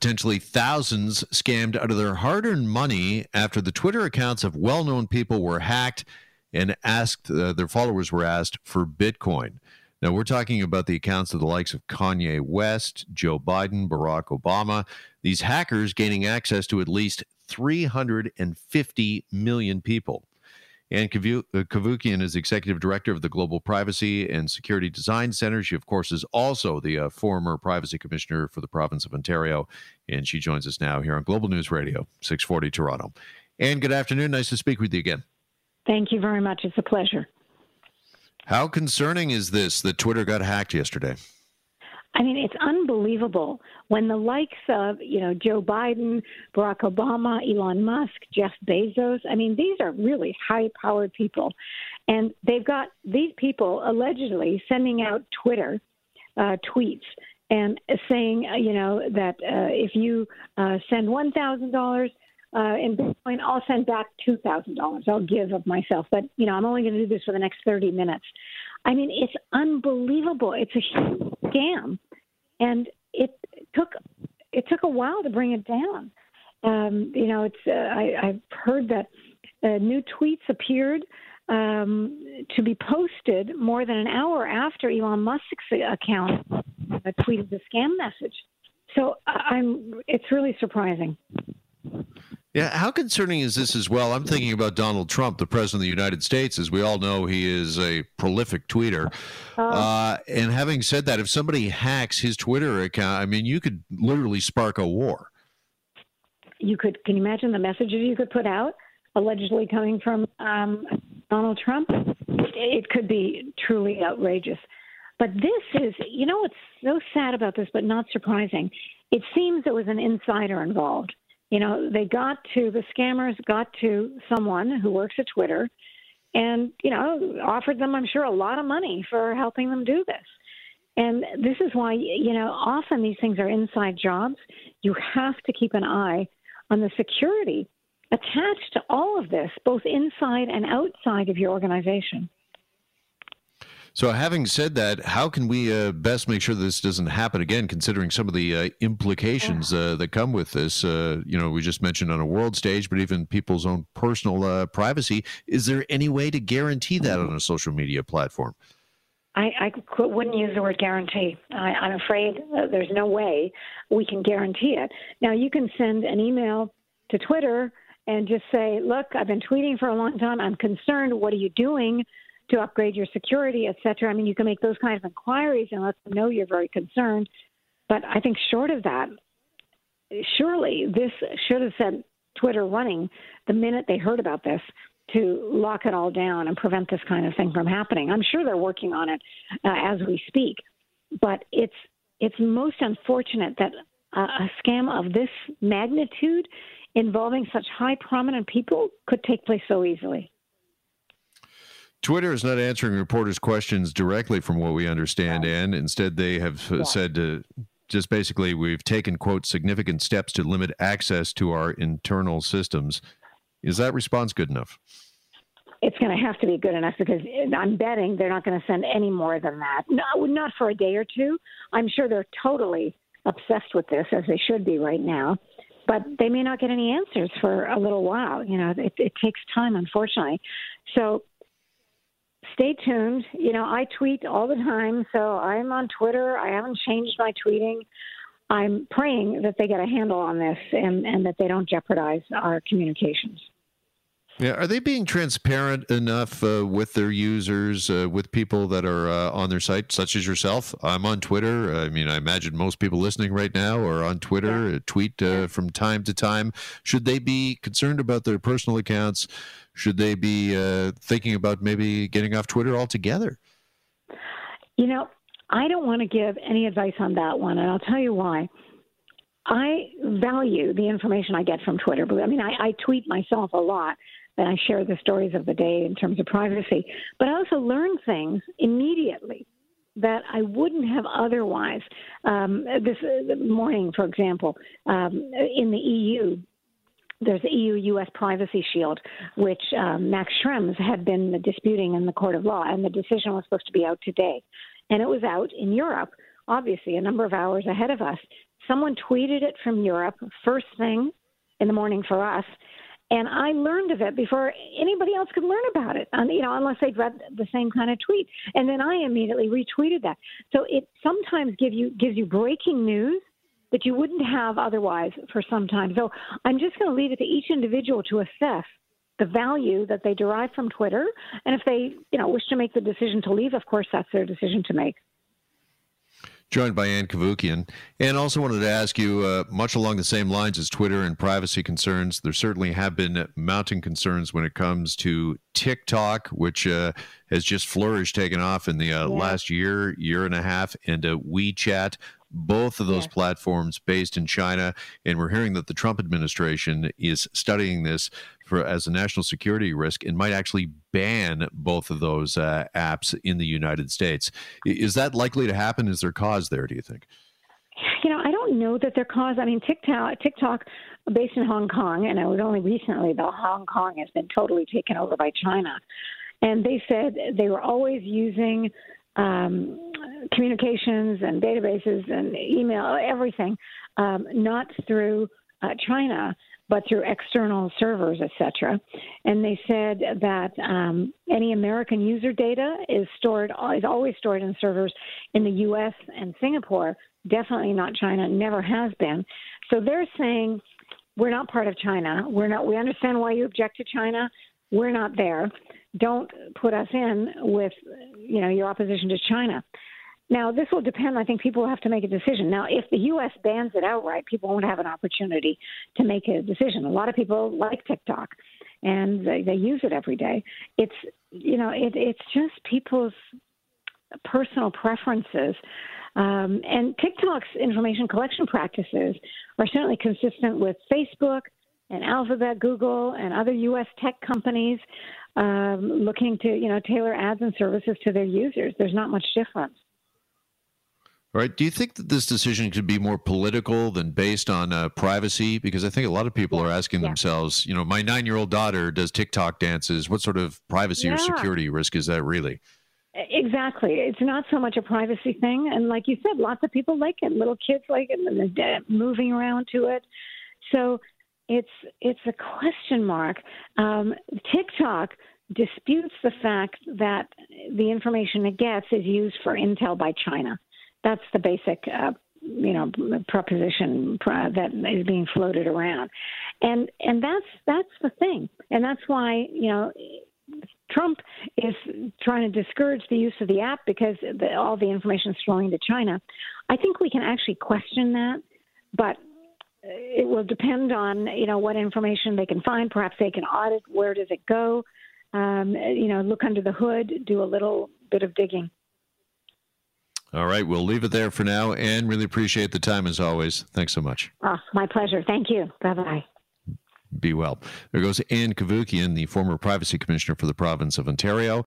potentially thousands scammed out of their hard-earned money after the Twitter accounts of well-known people were hacked and asked their followers were asked for Bitcoin. Now, we're talking about the accounts of the likes of Kanye West, Joe Biden, Barack Obama, these hackers gaining access to at least 350 million people. Ann Cavoukian is executive director of the Global Privacy and Security Design Center. She, of course, is also the former privacy commissioner for the province of Ontario, and she joins us now here on Global News Radio, 640 Toronto. Ann, good afternoon. Nice to speak with you again. Thank you very much. It's a pleasure. How concerning is this that Twitter got hacked yesterday? I mean, it's unbelievable when the likes of, Joe Biden, Barack Obama, Elon Musk, Jeff Bezos, I mean, these are really high-powered people. And they've got these people allegedly sending out Twitter tweets and saying, that if you send $1,000 in Bitcoin, I'll send back $2,000. I'll give of myself. But, I'm only going to do this for the next 30 minutes. I mean, it's unbelievable. It's a huge scam, and it took a while to bring it down. I've heard that new tweets appeared to be posted more than an hour after Elon Musk's account tweeted the scam message. So it's really surprising. Yeah, how concerning is this as well? I'm thinking about Donald Trump, the president of the United States. As we all know, he is a prolific tweeter. And having said that, if somebody hacks his Twitter account, I mean, you could literally spark a war. Can you imagine the messages you could put out allegedly coming from Donald Trump? It could be truly outrageous. But this is, what's so sad about this, but not surprising. It seems there was an insider involved. The scammers got to someone who works at Twitter and, offered them, I'm sure, a lot of money for helping them do this. And this is why, often these things are inside jobs. You have to keep an eye on the security attached to all of this, both inside and outside of your organization. So having said that, how can we best make sure this doesn't happen again, considering some of the implications that come with this? We just mentioned on a world stage, but even people's own personal privacy. Is there any way to guarantee that on a social media platform? I wouldn't use the word guarantee. I'm afraid there's no way we can guarantee it. Now, you can send an email to Twitter and just say, look, I've been tweeting for a long time. I'm concerned. What are you doing to upgrade your security, et cetera? I mean, you can make those kinds of inquiries and let them know you're very concerned. But I think short of that, surely this should have sent Twitter running the minute they heard about this to lock it all down and prevent this kind of thing from happening. I'm sure they're working on it as we speak. But it's most unfortunate that a scam of this magnitude involving such high prominent people could take place so easily. Twitter is not answering reporters' questions directly, from what we understand, Ann. Instead, they have said just basically, we've taken, quote, significant steps to limit access to our internal systems. Is that response good enough? It's going to have to be good enough, because I'm betting they're not going to send any more than that. No, not for a day or two. I'm sure they're totally obsessed with this, as they should be right now. But they may not get any answers for a little while. It takes time, unfortunately. So stay tuned. I tweet all the time, so I'm on Twitter. I haven't changed my tweeting. I'm praying that they get a handle on this and that they don't jeopardize our communications. Yeah, are they being transparent enough with their users, with people that are on their site, such as yourself? I'm on Twitter. I mean, I imagine most people listening right now are on Twitter, tweet from time to time. Should they be concerned about their personal accounts? Should they be thinking about maybe getting off Twitter altogether? I don't want to give any advice on that one, and I'll tell you why. I value the information I get from Twitter. I mean, I tweet myself a lot, and I share the stories of the day in terms of privacy. But I also learn things immediately that I wouldn't have otherwise. This morning, for example, in the EU, there's the EU-US Privacy Shield, which Max Schrems had been disputing in the court of law, and the decision was supposed to be out today. And it was out in Europe, obviously, a number of hours ahead of us. someone tweeted it from Europe first thing in the morning for us, and I learned of it before anybody else could learn about it, you know, unless they'd read the same kind of tweet. And then I immediately retweeted that. So it sometimes gives you breaking news that you wouldn't have otherwise for some time. So I'm just going to leave it to each individual to assess the value that they derive from Twitter. And if they, you know, wish to make the decision to leave, of course, that's their decision to make. Joined by Ann Cavoukian. And also wanted to ask you, much along the same lines as Twitter and privacy concerns, there certainly have been mounting concerns when it comes to TikTok, which has just flourished, taken off in the last year and a half, and WeChat, both of those platforms based in China. And we're hearing that the Trump administration is studying this as a national security risk and might actually ban both of those apps in the United States. Is that likely to happen? Is there cause there, do you think? You know, I don't know that there cause. I mean, TikTok based in Hong Kong, and it was only recently that Hong Kong has been totally taken over by China. And they said they were always using communications and databases and email, everything, not through China, but through external servers, et cetera. And they said that any American user data is always stored in servers in the U.S. and Singapore, definitely not China, never has been. So they're saying, we're not part of China. We understand why you object to China. We're not there. Don't put us in with, you know, your opposition to China. Now, this will depend. I think people will have to make a decision. Now, if the U.S. bans it outright, people won't have an opportunity to make a decision. A lot of people like TikTok, and they use it every day. It's, you know, it's just people's personal preferences. And TikTok's information collection practices are certainly consistent with Facebook and Alphabet, Google, and other U.S. tech companies looking to, you know, tailor ads and services to their users. There's not much difference. All right. Do you think that this decision could be more political than based on privacy? Because I think a lot of people are asking themselves, you know, my 9-year-old daughter does TikTok dances. What sort of privacy or security risk is that really? Exactly. It's not so much a privacy thing. And like you said, lots of people like it. Little kids like it, and they're moving around to it. So It's a question mark. TikTok disputes the fact that the information it gets is used for intel by China. That's the basic, you know, proposition that is being floated around, and that's the thing, and that's why, you know, Trump is trying to discourage the use of the app because all the information is flowing to China. I think we can actually question that, but it will depend on, you know, what information they can find. Perhaps they can audit. Where does it go? You know, look under the hood, do a little bit of digging. All right. We'll leave it there for now. Ann, really appreciate the time as always. Thanks so much. Oh, my pleasure. Thank you. Bye-bye. Be well. There goes Ann Cavoukian, the former privacy commissioner for the province of Ontario.